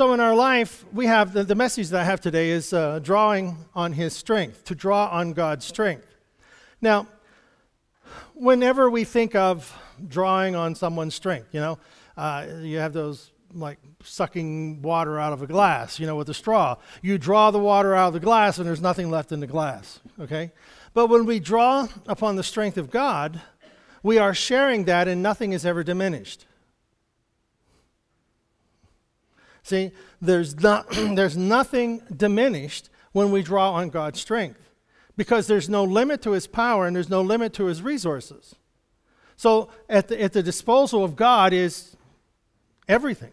So in our life, we have the message that I have today is drawing on his strength, to draw on God's strength. Now, whenever we think of drawing on someone's strength, you have those like sucking water out of a glass, with a straw. You draw the water out of the glass and there's nothing left in the glass, okay? But when we draw upon the strength of God, we are sharing that and nothing is ever diminished. See, there's nothing diminished when we draw on God's strength, because there's no limit to his power and there's no limit to his resources. So at the disposal of God is everything.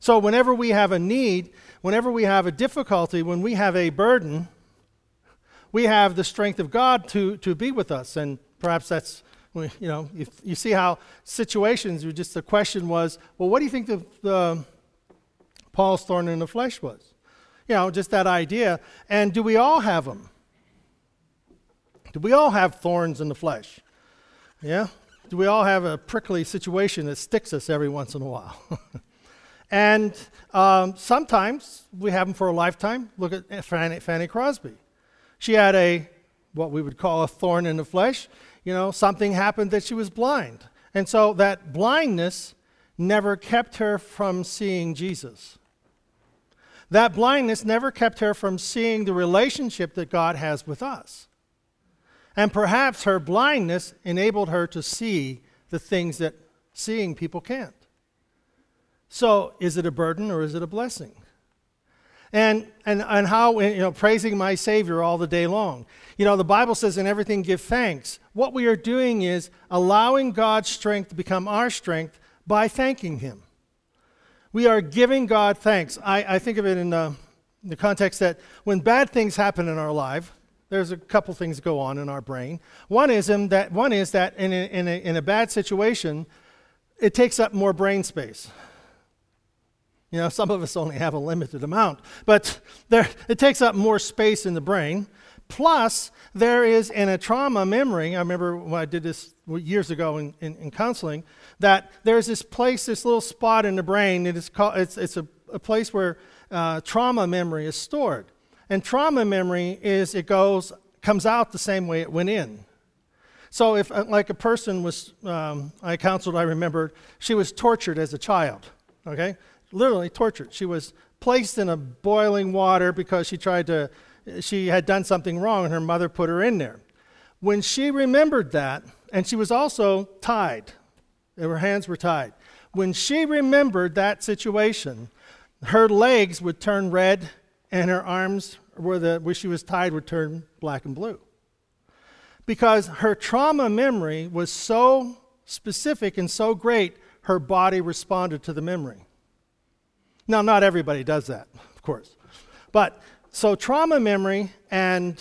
So whenever we have a need, whenever we have a difficulty, when we have a burden, we have the strength of God to be with us. And perhaps that's, you see how situations, the question was, well, what do you think the Paul's thorn in the flesh was? Just that idea. And do we all have them? Do we all have thorns in the flesh? Yeah? Do we all have a prickly situation that sticks us every once in a while? And sometimes we have them for a lifetime. Look at Fanny Crosby. She had what we would call a thorn in the flesh. Something happened that she was blind. And so that blindness never kept her from seeing Jesus. That blindness never kept her from seeing the relationship that God has with us. And perhaps her blindness enabled her to see the things that seeing people can't. So is it a burden or is it a blessing? And how, praising my Savior all the day long. The Bible says, in everything give thanks. What we are doing is allowing God's strength to become our strength by thanking him. We are giving God thanks. I think of it in the context that when bad things happen in our life, there's a couple things go on in our brain. One is that in a bad situation, it takes up more brain space. Some of us only have a limited amount, but it takes up more space in the brain. Plus, there is in a trauma memory, I remember when I did this years ago in counseling, that there's this place, this little spot in the brain, it's a place where trauma memory is stored. And trauma memory is, comes out the same way it went in. So if, like a person was, I counseled, I remembered, she was tortured as a child, okay? Literally tortured. She was placed in a boiling water because she had done something wrong and her mother put her in there. When she remembered that, and she was also tied, her hands were tied. When she remembered that situation, her legs would turn red and her arms where she was tied would turn black and blue. Because her trauma memory was so specific and so great, her body responded to the memory. Now, not everybody does that, of course. But so trauma memory and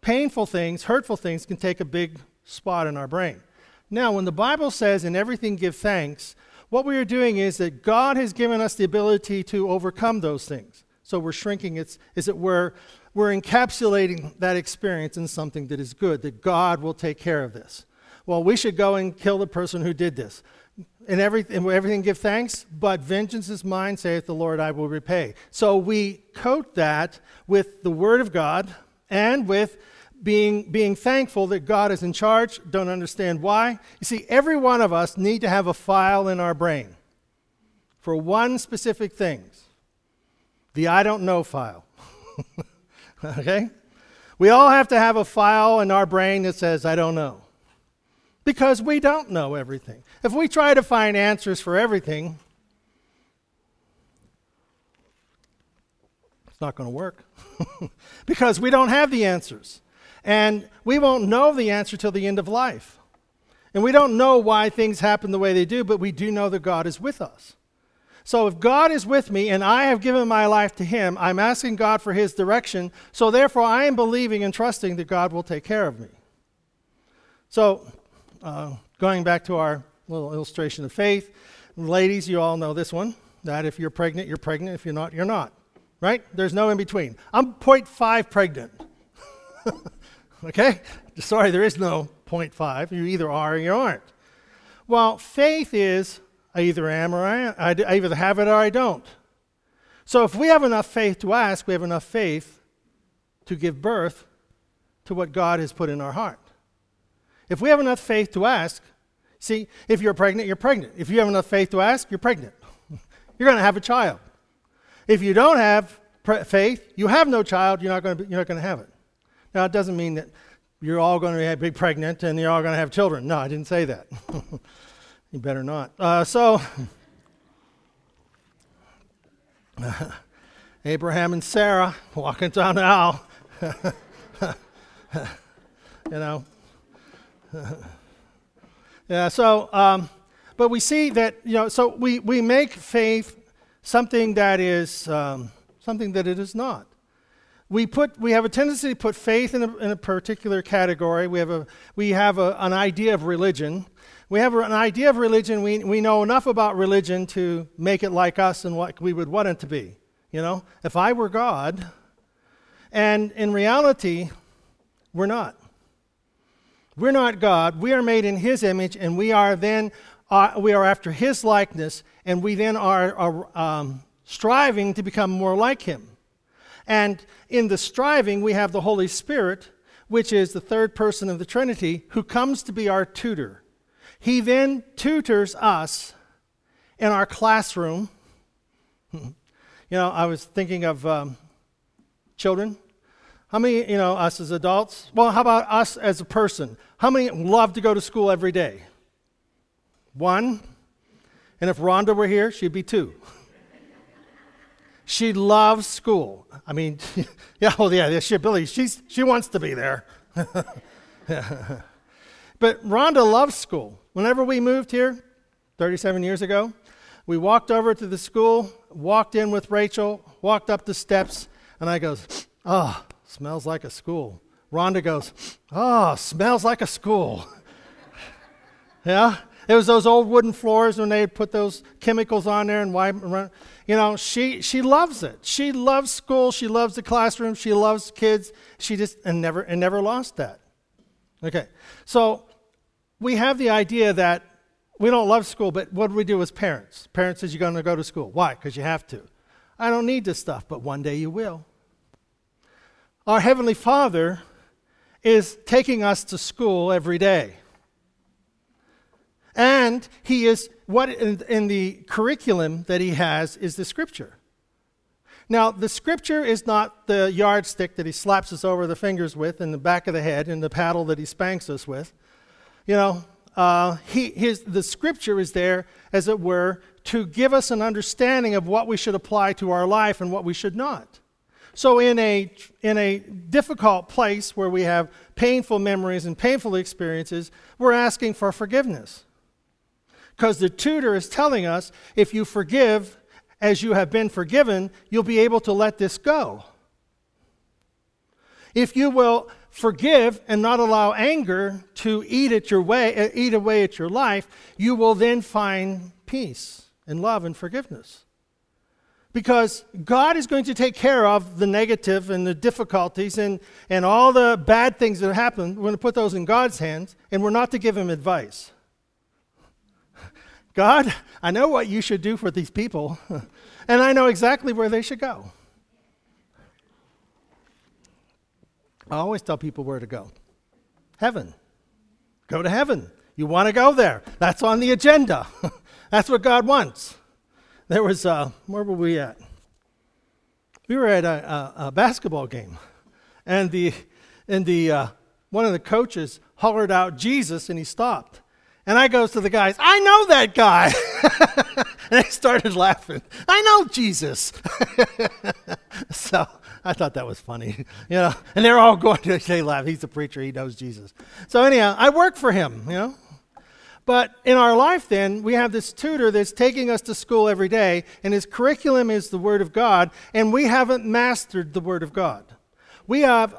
painful things, hurtful things can take a big spot in our brain. Now, when the Bible says, in everything give thanks, what we are doing is that God has given us the ability to overcome those things. So we're shrinking, we're encapsulating that experience in something that is good, that God will take care of this. Well, we should go and kill the person who did this. And everything give thanks, but vengeance is mine, saith the Lord, I will repay. So we coat that with the Word of God and with being thankful that God is in charge. Don't understand why. You see, every one of us need to have a file in our brain for one specific thing. The I don't know file. Okay? We all have to have a file in our brain that says, I don't know. Because we don't know everything. If we try to find answers for everything, it's not going to work. Because we don't have the answers. And we won't know the answer till the end of life. And we don't know why things happen the way they do, but we do know that God is with us. So if God is with me and I have given my life to him, I'm asking God for his direction, so therefore I am believing and trusting that God will take care of me. So, going back to our little illustration of faith, ladies, you all know this one, that if you're pregnant, you're pregnant. If you're not, you're not, right? There's no in between. I'm 0.5 pregnant, okay? Sorry, there is no 0.5. You either are or you aren't. Well, faith is, I either am or I either have it or I don't. So if we have enough faith to ask, we have enough faith to give birth to what God has put in our heart. If we have enough faith to ask, see, if you're pregnant, you're pregnant. If you have enough faith to ask, you're pregnant. You're going to have a child. If you don't have faith, you have no child, you're not going to have it. Now, it doesn't mean that you're all going to be pregnant and you're all going to have children. No, I didn't say that. You better not. Abraham and Sarah walking down the aisle. But we see that, so we make faith something that is something that it is not. We have a tendency to put faith in a particular category. We have an idea of religion. We have an idea of religion. We know enough about religion to make it like us and what we would want it to be. If I were God, and in reality, we're not. We're not God. We are made in His image, and we are after His likeness, and we then are striving to become more like Him. And in the striving, we have the Holy Spirit, which is the third person of the Trinity, who comes to be our tutor. He then tutors us in our classroom. I was thinking of children. How many, us as adults? Well, how about us as a person? How many love to go to school every day? One. And if Rhonda were here, she'd be two. She loves school. I mean, she wants to be there. But Rhonda loves school. Whenever we moved here, 37 years ago, we walked over to the school, walked in with Rachel, walked up the steps, and I goes, "Oh, smells like a school." Rhonda goes, "Oh, smells like a school." Yeah? It was those old wooden floors when they put those chemicals on there and wipe around. She loves it. She loves school. She loves the classroom. She loves kids. She just never lost that. Okay, so we have the idea that we don't love school, but what do we do as parents? Parents says you're going to go to school. Why? Because you have to. I don't need this stuff, but one day you will. Our Heavenly Father is taking us to school every day. And he is, what in the curriculum that he has is the Scripture. Now, the Scripture is not the yardstick that he slaps us over the fingers with and the back of the head and the paddle that he spanks us with. The Scripture is there, as it were, to give us an understanding of what we should apply to our life and what we should not. So in a difficult place where we have painful memories and painful experiences, we're asking for forgiveness. Because the tutor is telling us, if you forgive as you have been forgiven, you'll be able to let this go. If you will forgive and not allow anger to eat away at your life, you will then find peace and love and forgiveness. Because God is going to take care of the negative and the difficulties and all the bad things that happen. We're going to put those in God's hands, and we're not to give him advice. God, I know what you should do for these people, and I know exactly where they should go. I always tell people where to go. Heaven. Go to heaven. You want to go there. That's on the agenda. That's what God wants. There was, where were we at? We were at a basketball game, and the one of the coaches hollered out Jesus, and he stopped. And I goes to the guys, "I know that guy." And they started laughing. "I know Jesus." So I thought that was funny. And they're all going to, they laugh. He's a preacher. He knows Jesus. So anyhow, I work for him, But in our life then, we have this tutor that's taking us to school every day, and his curriculum is the Word of God, and we haven't mastered the Word of God. We are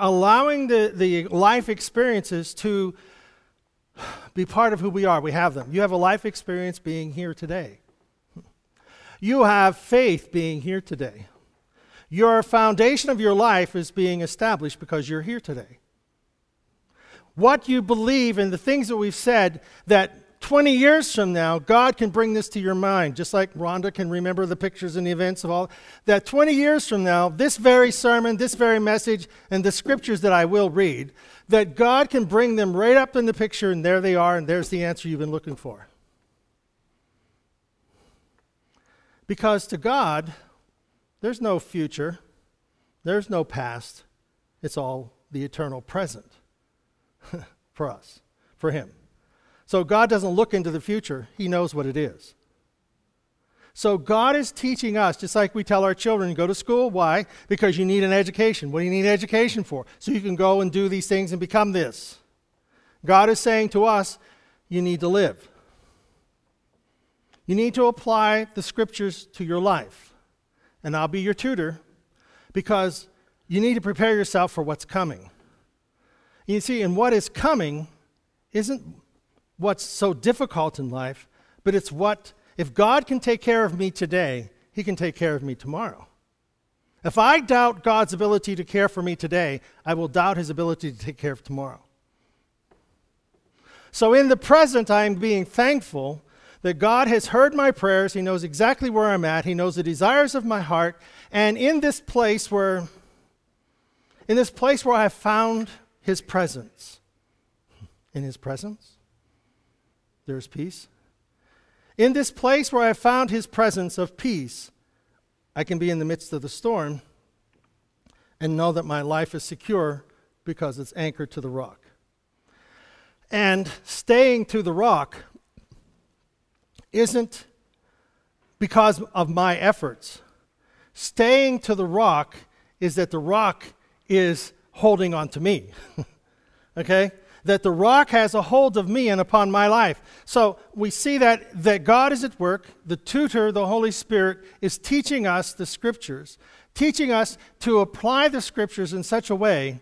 allowing the life experiences to be part of who we are. We have them. You have a life experience being here today. You have faith being here today. Your foundation of your life is being established because you're here today. What you believe and the things that we've said that 20 years from now, God can bring this to your mind, just like Rhonda can remember the pictures and the events of all that. 20 years from now, this very sermon, this very message, and the scriptures that I will read, that God can bring them right up in the picture, and there they are, and there's the answer you've been looking for. Because to God, there's no future, there's no past, it's all the eternal present for us, for him. So God doesn't look into the future. He knows what it is. So God is teaching us, just like we tell our children, go to school. Why? Because you need an education. What do you need education for? So you can go and do these things and become this. God is saying to us, you need to live. You need to apply the scriptures to your life. And I'll be your tutor because you need to prepare yourself for what's coming. You see, and what is coming isn't what's so difficult in life, but it's what, if God can take care of me today, he can take care of me tomorrow. If I doubt God's ability to care for me today, I will doubt his ability to take care of tomorrow. So in the present, I am being thankful that God has heard my prayers. He knows exactly where I'm at. He knows the desires of my heart. And in this place where I have found his presence, there's peace. In this place where I found his presence of peace, I can be in the midst of the storm and know that my life is secure because it's anchored to the rock. And staying to the rock isn't because of my efforts. Staying to the rock is that the rock is holding on to me. Okay? That the rock has a hold of me and upon my life. So we see that God is at work. The tutor, the Holy Spirit, is teaching us the scriptures, teaching us to apply the scriptures in such a way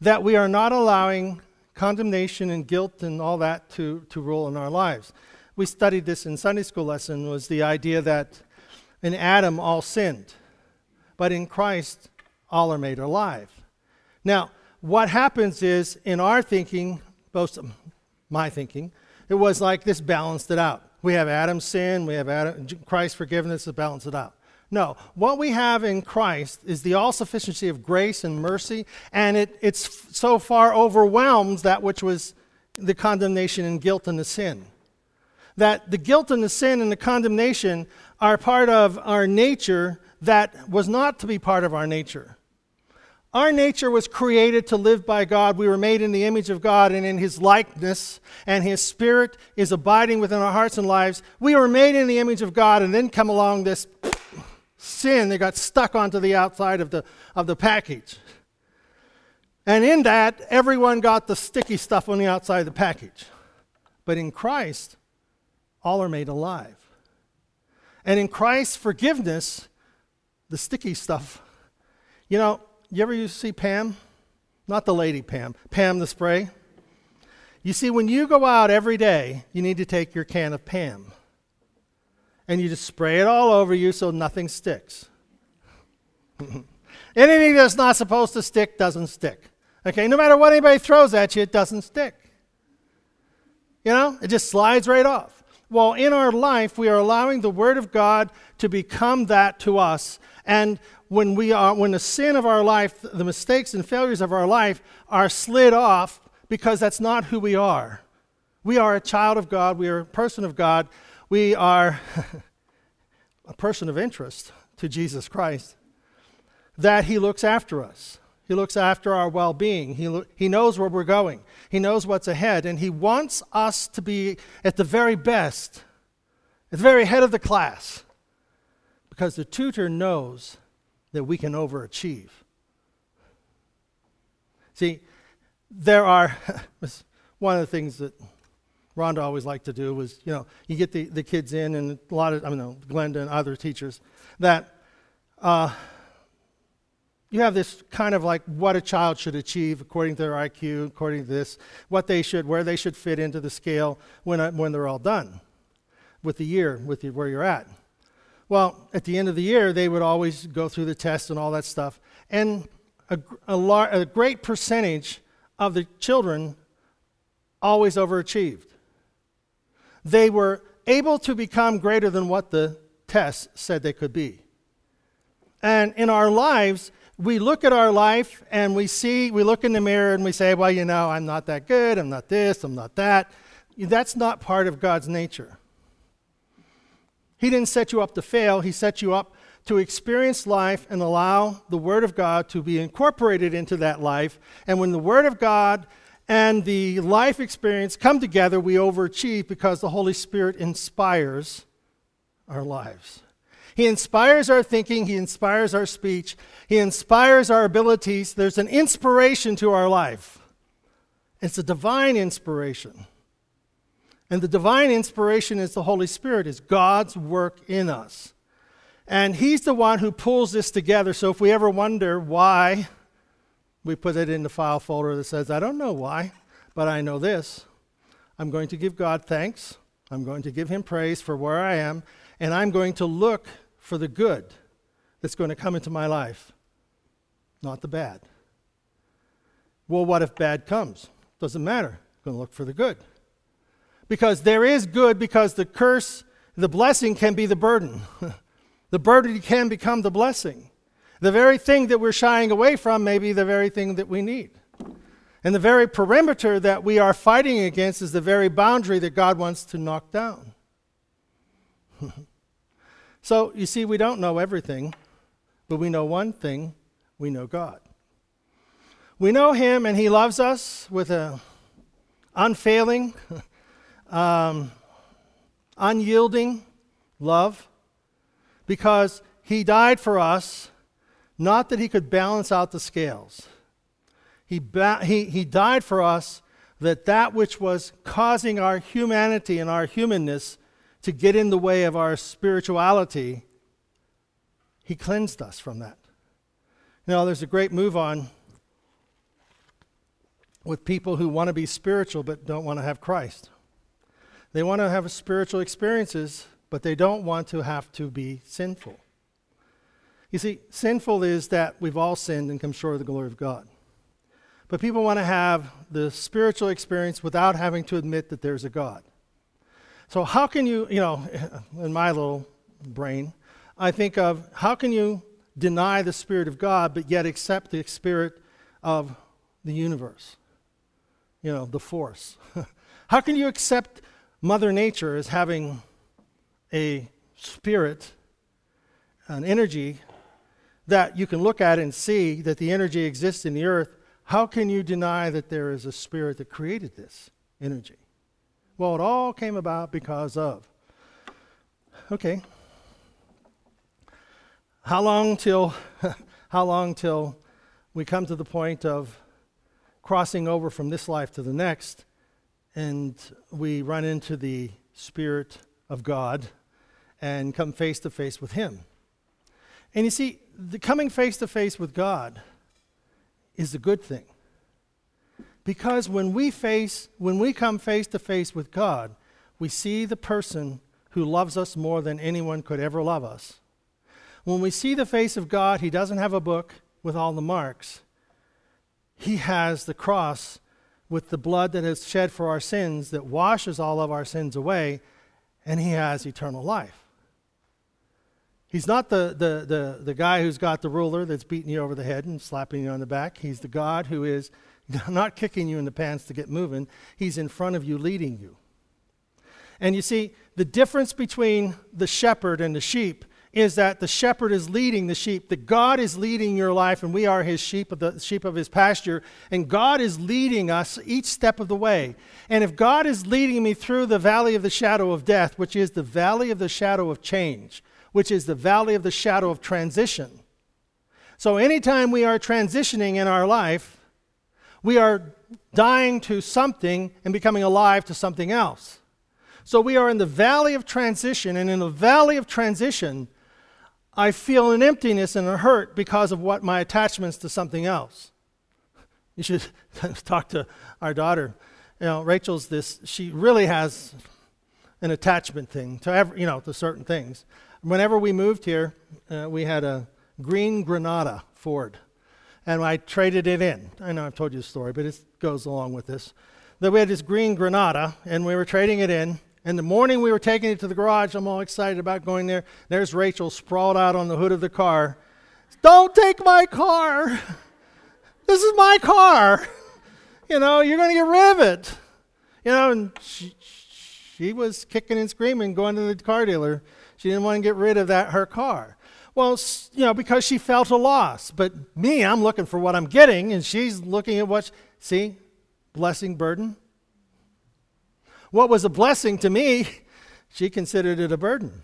that we are not allowing condemnation and guilt and all that to rule in our lives. We studied this in Sunday school lesson, was the idea that in Adam all sinned, but in Christ all are made alive. Now, what happens is, in our thinking, both my thinking, it was like this balanced it out. We have Adam's sin, we have Christ's forgiveness to balance it out. No, what we have in Christ is the all-sufficiency of grace and mercy, and it's so far overwhelms that which was the condemnation and guilt and the sin. That the guilt and the sin and the condemnation are part of our nature that was not to be part of our nature. Our nature was created to live by God. We were made in the image of God and in his likeness, and his spirit is abiding within our hearts and lives. We were made in the image of God, and then come along this sin that got stuck onto the outside of the package. And in that, everyone got the sticky stuff on the outside of the package. But in Christ, all are made alive. And in Christ's forgiveness, the sticky stuff, you ever used to see Pam? Not the lady Pam the spray. You see, when you go out every day, you need to take your can of Pam. And you just spray it all over you so nothing sticks. Anything that's not supposed to stick doesn't stick. Okay, no matter what anybody throws at you, it doesn't stick. It just slides right off. Well, in our life, we are allowing the Word of God to become that to us. And when the sin of our life, the mistakes and failures of our life are slid off, because that's not who we are. We are a child of God. We are a person of God. We are a person of interest to Jesus Christ, that he looks after us. He looks after our well-being. He knows where we're going. He knows what's ahead, and he wants us to be at the very best, at the very head of the class, because the tutor knows that we can overachieve. See, one of the things that Rhonda always liked to do was, you get the kids in, and a lot of, Glenda and other teachers, that you have this kind of like what a child should achieve according to their IQ, according to this, where they should fit into the scale when they're all done with the year, where you're at. Well, at the end of the year, they would always go through the tests and all that stuff. And a great percentage of the children always overachieved. they were able to become greater than what the test said they could be. And in our lives, we look at our life and we look in the mirror and we say, well, you know, I'm not that good, I'm not this, I'm not that. That's not part of God's nature. He didn't set you up to fail. He set you up to experience life and allow the Word of God to be incorporated into that life. And when the Word of God and the life experience come together, we overachieve because the Holy Spirit inspires our lives. He inspires our thinking. He inspires our speech. He inspires our abilities. There's an inspiration to our life. It's a divine inspiration. And the divine inspiration is the Holy Spirit, is God's work in us. And He's the one who pulls this together. So if we ever wonder why, we put it in the file folder that says, I don't know why, but I know this. I'm going to give God thanks. I'm going to give Him praise for where I am. And I'm going to look for the good that's going to come into my life, not the bad. Well, what if bad comes? Doesn't matter. I'm going to look for the good. Because there is good, because the curse, the blessing can be the burden. The burden can become the blessing. The very thing that we're shying away from may be the very thing that we need. And the very perimeter that we are fighting against is the very boundary that God wants to knock down. So, you see, we don't know everything, but we know one thing. We know God. We know Him, and He loves us with an unfailing unyielding love, because He died for us, not that He could balance out the scales. He died for us that which was causing our humanity and our humanness to get in the way of our spirituality, He cleansed us from that. You know, there's a great move on with people who want to be spiritual but don't want to have Christ. They want to have spiritual experiences, but they don't want to have to be sinful. You see, sinful is that we've all sinned and come short of the glory of God. But people want to have the spiritual experience without having to admit that there's a God. So how can you know, in my little brain, I think of how can you deny the Spirit of God but yet accept the Spirit of the universe? You know, the force. How can you accept Mother Nature is having a spirit, an energy that you can look at and see that the energy exists in the earth? How can you deny that there is a spirit that created this energy? Well, it all came about because of. Okay. How long till we come to the point of crossing over from this life to the next? And we run into the Spirit of God and come face to face with Him. And you see, the coming face to face with God is a good thing. Because when we come face to face with God, we see the person who loves us more than anyone could ever love us. When we see the face of God, He doesn't have a book with all the marks. He has the cross with the blood that is shed for our sins, that washes all of our sins away, and He has eternal life. He's not the guy who's got the ruler that's beating you over the head and slapping you on the back. He's the God who is not kicking you in the pants to get moving. He's in front of you, leading you. And you see, the difference between the shepherd and the sheep is that the shepherd is leading the sheep, that God is leading your life, and we are His sheep, the sheep of His pasture, and God is leading us each step of the way. And if God is leading me through the valley of the shadow of death, which is the valley of the shadow of change, which is the valley of the shadow of transition. So anytime we are transitioning in our life, we are dying to something and becoming alive to something else. So we are in the valley of transition, and in the valley of transition, I feel an emptiness and a hurt because of what my attachments to something else. You should talk to our daughter. You know, Rachel's this. She really has an attachment thing to to certain things. Whenever we moved here, we had a green Granada Ford, and I traded it in. I know I've told you the story, but it goes along with this. That we had this green Granada, and we were trading it in. And the morning we were taking it to the garage, I'm all excited about going there. There's Rachel sprawled out on the hood of the car. Don't take my car. This is my car. You know, you're going to get rid of it. You know, and she was kicking and screaming, going to the car dealer. She didn't want to get rid of that, her car. Well, you know, because she felt a loss. But me, I'm looking for what I'm getting, and she's looking at what, see, blessing burden. What was a blessing to me, she considered it a burden.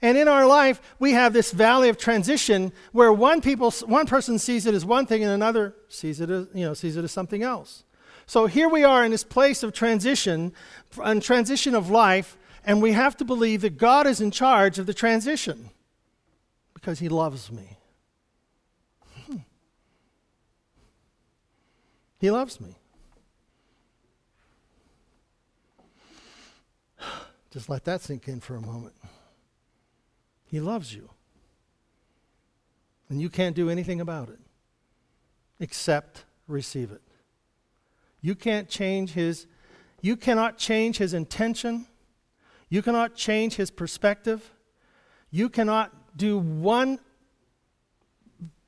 And in our life, we have this valley of transition where one person sees it as one thing and another sees it as something else. So here we are in this place of transition, and transition of life, and we have to believe that God is in charge of the transition because he loves me. He loves me. Just let that sink in for a moment. He loves you. And you can't do anything about it except receive it. You cannot change his intention. You cannot change his perspective. You cannot do one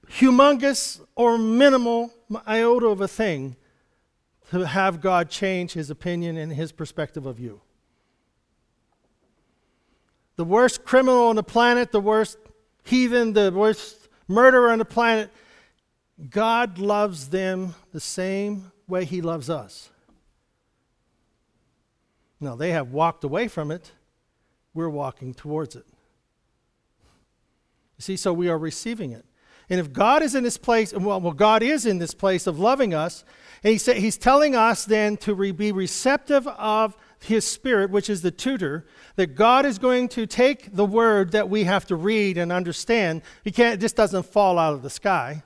humongous or minimal iota of a thing to have God change his opinion and his perspective of you. The worst criminal on the planet, the worst heathen, the worst murderer on the planet, God loves them the same way he loves us. Now, they have walked away from it. We're walking towards it. You see, so we are receiving it. And if God is in this place, God is in this place of loving us, and he's telling us then to be receptive of his Spirit, which is the tutor, that God is going to take the word that we have to read and understand. It just doesn't fall out of the sky.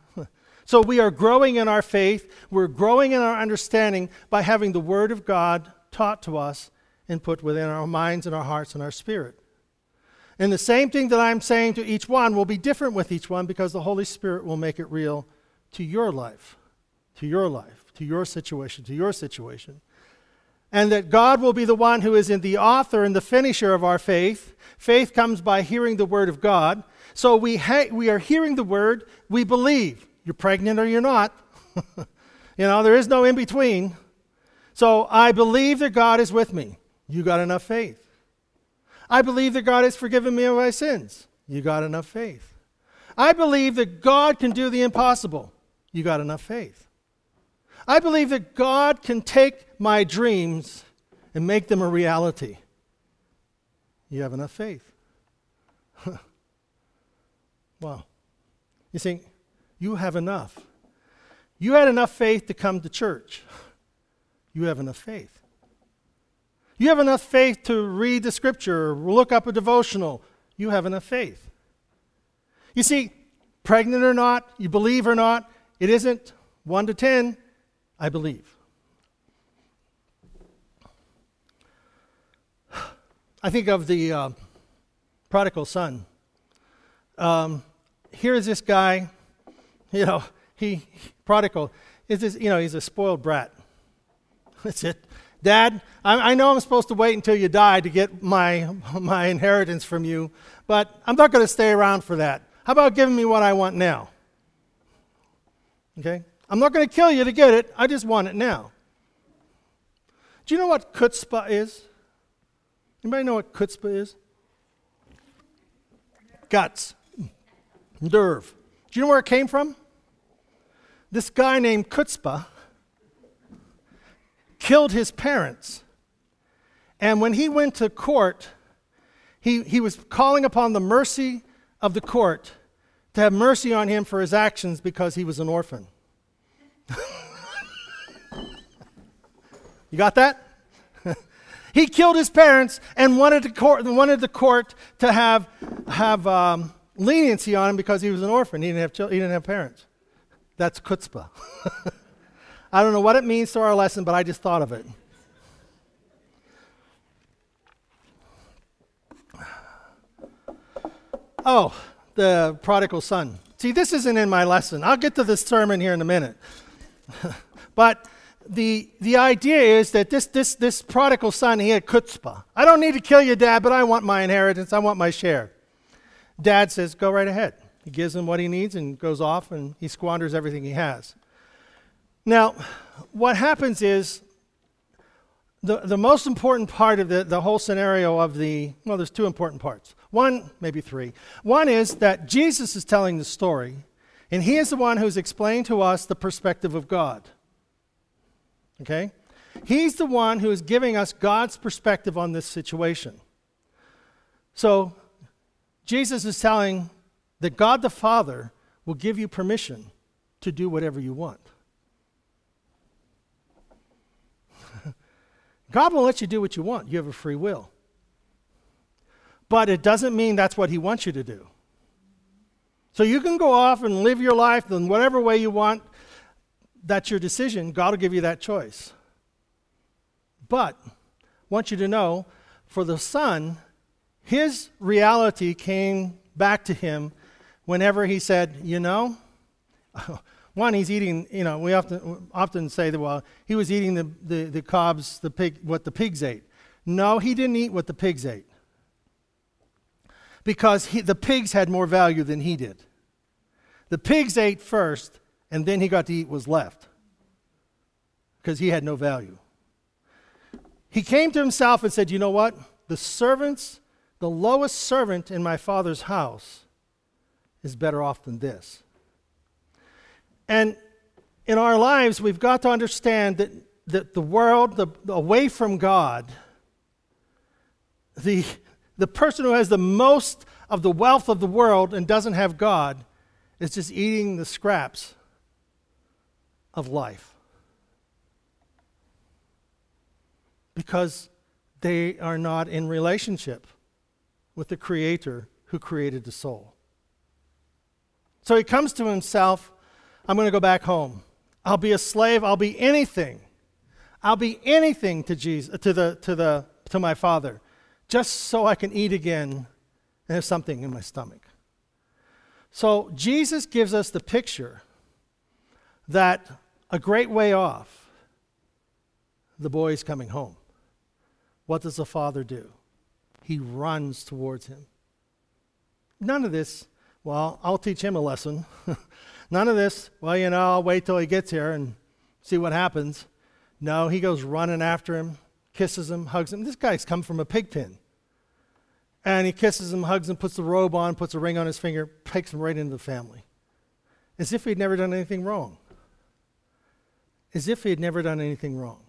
So we are growing in our faith. We're growing in our understanding by having the word of God taught to us and put within our minds and our hearts and our spirit. And the same thing that I'm saying to each one will be different with each one because the Holy Spirit will make it real to your life, to your life, to your situation, to your situation. And that God will be the one who is in the author and the finisher of our faith. Faith comes by hearing the word of God. So we are hearing the word, we believe. You're pregnant or you're not. There is no in between. So I believe that God is with me. You got enough faith. I believe that God has forgiven me of my sins. You got enough faith. I believe that God can do the impossible. You got enough faith. I believe that God can take my dreams and make them a reality. You have enough faith. Wow. You see, you have enough. You had enough faith to come to church. You have enough faith. You have enough faith to read the scripture, or look up a devotional. You have enough faith. You see, pregnant or not, you believe or not, it isn't 1 to 10, I believe. I think of the prodigal son. Here's this guy, prodigal. He's a spoiled brat. That's it. Dad, I know I'm supposed to wait until you die to get my inheritance from you, but I'm not going to stay around for that. How about giving me what I want now? Okay? I'm not going to kill you to get it. I just want it now. Do you know what chutzpah is? Anybody know what chutzpah is? Guts. Nerve. Do you know where it came from? This guy named Chutzpah killed his parents. And when he went to court, he was calling upon the mercy of the court to have mercy on him for his actions because he was an orphan. You got that? He killed his parents and wanted the court to have leniency on him because he was an orphan. He didn't have children, he didn't have parents. That's chutzpah. I don't know what it means to our lesson, but I just thought of it. Oh, the prodigal son. See, this isn't in my lesson. I'll get to this sermon here in a minute. But the idea is that this prodigal son, he had chutzpah. I don't need to kill you, Dad, but I want my inheritance. I want my share. Dad says, go right ahead. He gives him what he needs and goes off, and he squanders everything he has. Now, what happens is the most important part of the whole scenario of well, there's two important parts. One, maybe three. One is that Jesus is telling the story, and he is the one who's explained to us the perspective of God. Okay? He's the one who is giving us God's perspective on this situation. So, Jesus is telling that God the Father will give you permission to do whatever you want. God will let you do what you want. You have a free will. But it doesn't mean that's what he wants you to do. So you can go off and live your life in whatever way you want. That's your decision. God will give you that choice. But I want you to know, for the son, his reality came back to him whenever he said, you know, one, he's eating, you know, we often say that, well, he was eating the cobs, the pig, what the pigs ate. No, he didn't eat what the pigs ate. Because the pigs had more value than he did. The pigs ate first, and then he got to eat what was left. Because he had no value. He came to himself and said, you know what? The lowest servant in my father's house is better off than this. And in our lives, we've got to understand that the world, away from God, the person who has the most of the wealth of the world and doesn't have God is just eating the scraps of life. Because they are not in relationship with the Creator who created the soul. So he comes to himself, I'm going to go back home. I'll be a slave, I'll be anything. I'll be anything to Jesus, to my father. Just so I can eat again and have something in my stomach. So Jesus gives us the picture that a great way off, the boy is coming home. What does the father do? He runs towards him. None of this, well, I'll teach him a lesson. None of this, well, you know, I'll wait till he gets here and see what happens. No, he goes running after him. Kisses him, hugs him. This guy's come from a pig pen. And he kisses him, hugs him, puts the robe on, puts a ring on his finger, takes him right into the family. As if he'd never done anything wrong. As if he'd never done anything wrong.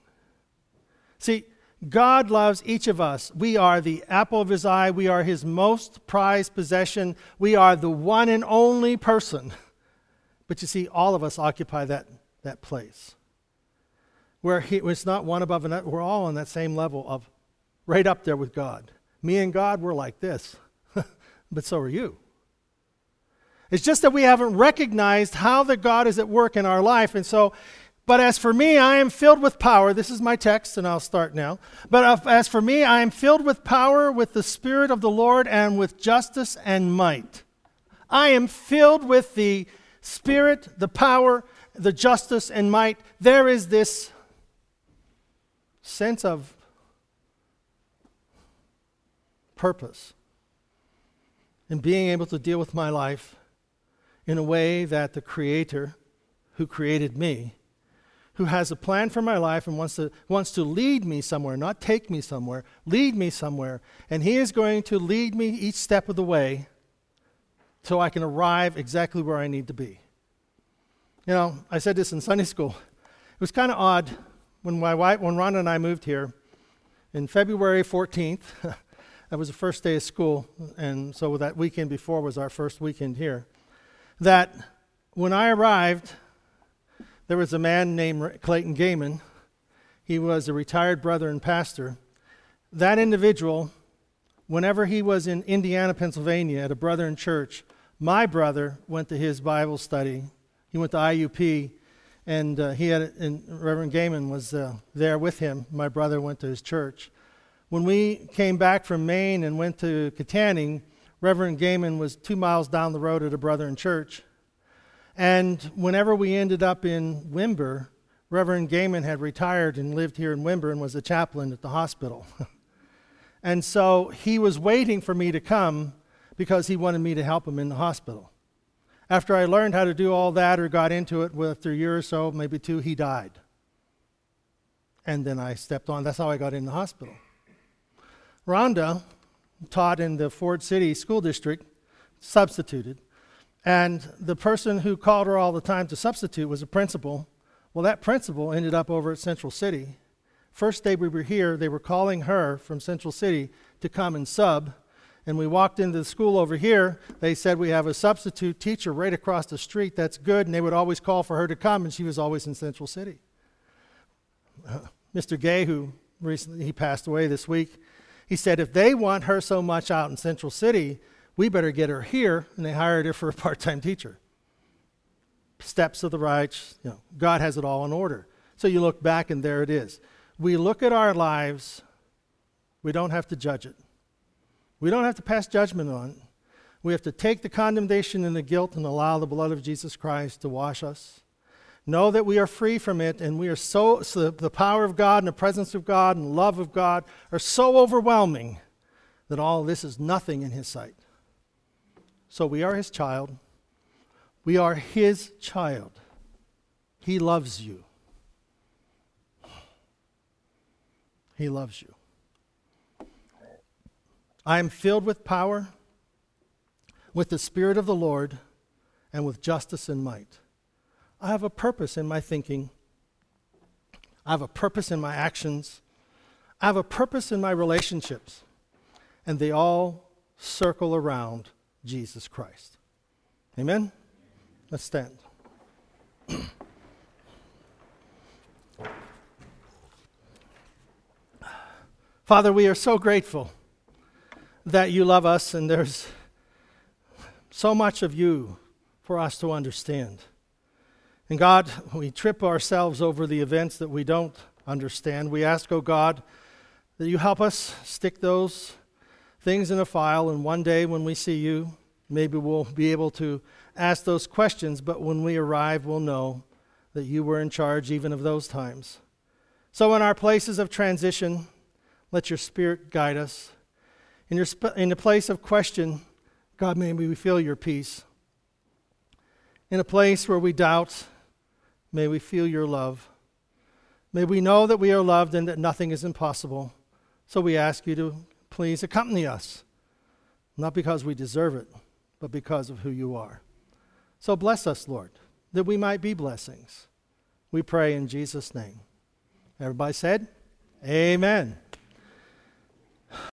See, God loves each of us. We are the apple of his eye. We are his most prized possession. We are the one and only person. But you see, all of us occupy that place. Where it's not one above another. We're all on that same level of right up there with God. Me and God, we're like this. But so are you. It's just that we haven't recognized how the God is at work in our life. And so, but as for me, I am filled with power. This is my text, and I'll start now. But as for me, I am filled with power, with the Spirit of the Lord, and with justice and might. I am filled with the Spirit, the power, the justice and might. There is this sense of purpose in being able to deal with my life in a way that the Creator who created me, who has a plan for my life and wants to lead me somewhere, not take me somewhere, lead me somewhere, and he is going to lead me each step of the way so I can arrive exactly where I need to be. You know, I said this in Sunday school. It was kind of odd. When Rhonda and I moved here, in February 14th, that was the first day of school, and so that weekend before was our first weekend here, that when I arrived, there was a man named Clayton Gaiman. He was a retired brother and pastor. That individual, whenever he was in Indiana, Pennsylvania, at a brethren church, my brother went to his Bible study. He went to IUP. And Reverend Gaiman was there with him. My brother went to his church. When we came back from Maine and went to Catanning, Reverend Gaiman was 2 miles down the road at a brethren church. And whenever we ended up in Wimber, Reverend Gaiman had retired and lived here in Wimber and was a chaplain at the hospital. And so he was waiting for me to come because he wanted me to help him in the hospital. After I learned how to do all that or got into it, after a year or so, maybe two, he died. And then I stepped on. That's how I got in the hospital. Rhonda taught in the Ford City School District, substituted, and the person who called her all the time to substitute was a principal. Well, that principal ended up over at Central City. First day we were here, they were calling her from Central City to come and sub, and we walked into the school over here. They said, we have a substitute teacher right across the street that's good, and they would always call for her to come, and she was always in Central City. Mr. Gay, who recently he passed away this week, he said, if they want her so much out in Central City, we better get her here, and they hired her for a part-time teacher. Steps of the righteous, you know, God has it all in order. So you look back and there it is. We look at our lives, we don't have to judge it. We don't have to pass judgment on it. We have to take the condemnation and the guilt and allow the blood of Jesus Christ to wash us. Know that we are free from it, and we are so the power of God and the presence of God and love of God are so overwhelming that all this is nothing in His sight. So we are His child. We are His child. He loves you. He loves you. I am filled with power, with the Spirit of the Lord, and with justice and might. I have a purpose in my thinking. I have a purpose in my actions. I have a purpose in my relationships. And they all circle around Jesus Christ. Amen? Let's stand. Father, we are so grateful that you love us, and there's so much of you for us to understand. And God, we trip ourselves over the events that we don't understand. We ask, oh God, that you help us stick those things in a file, and one day when we see you, maybe we'll be able to ask those questions, but when we arrive, we'll know that you were in charge even of those times. So in our places of transition, let your Spirit guide us. In the place of question, God, may we feel your peace. In a place where we doubt, may we feel your love. May we know that we are loved and that nothing is impossible. So we ask you to please accompany us, not because we deserve it, but because of who you are. So bless us, Lord, that we might be blessings. We pray in Jesus' name. Everybody said, amen.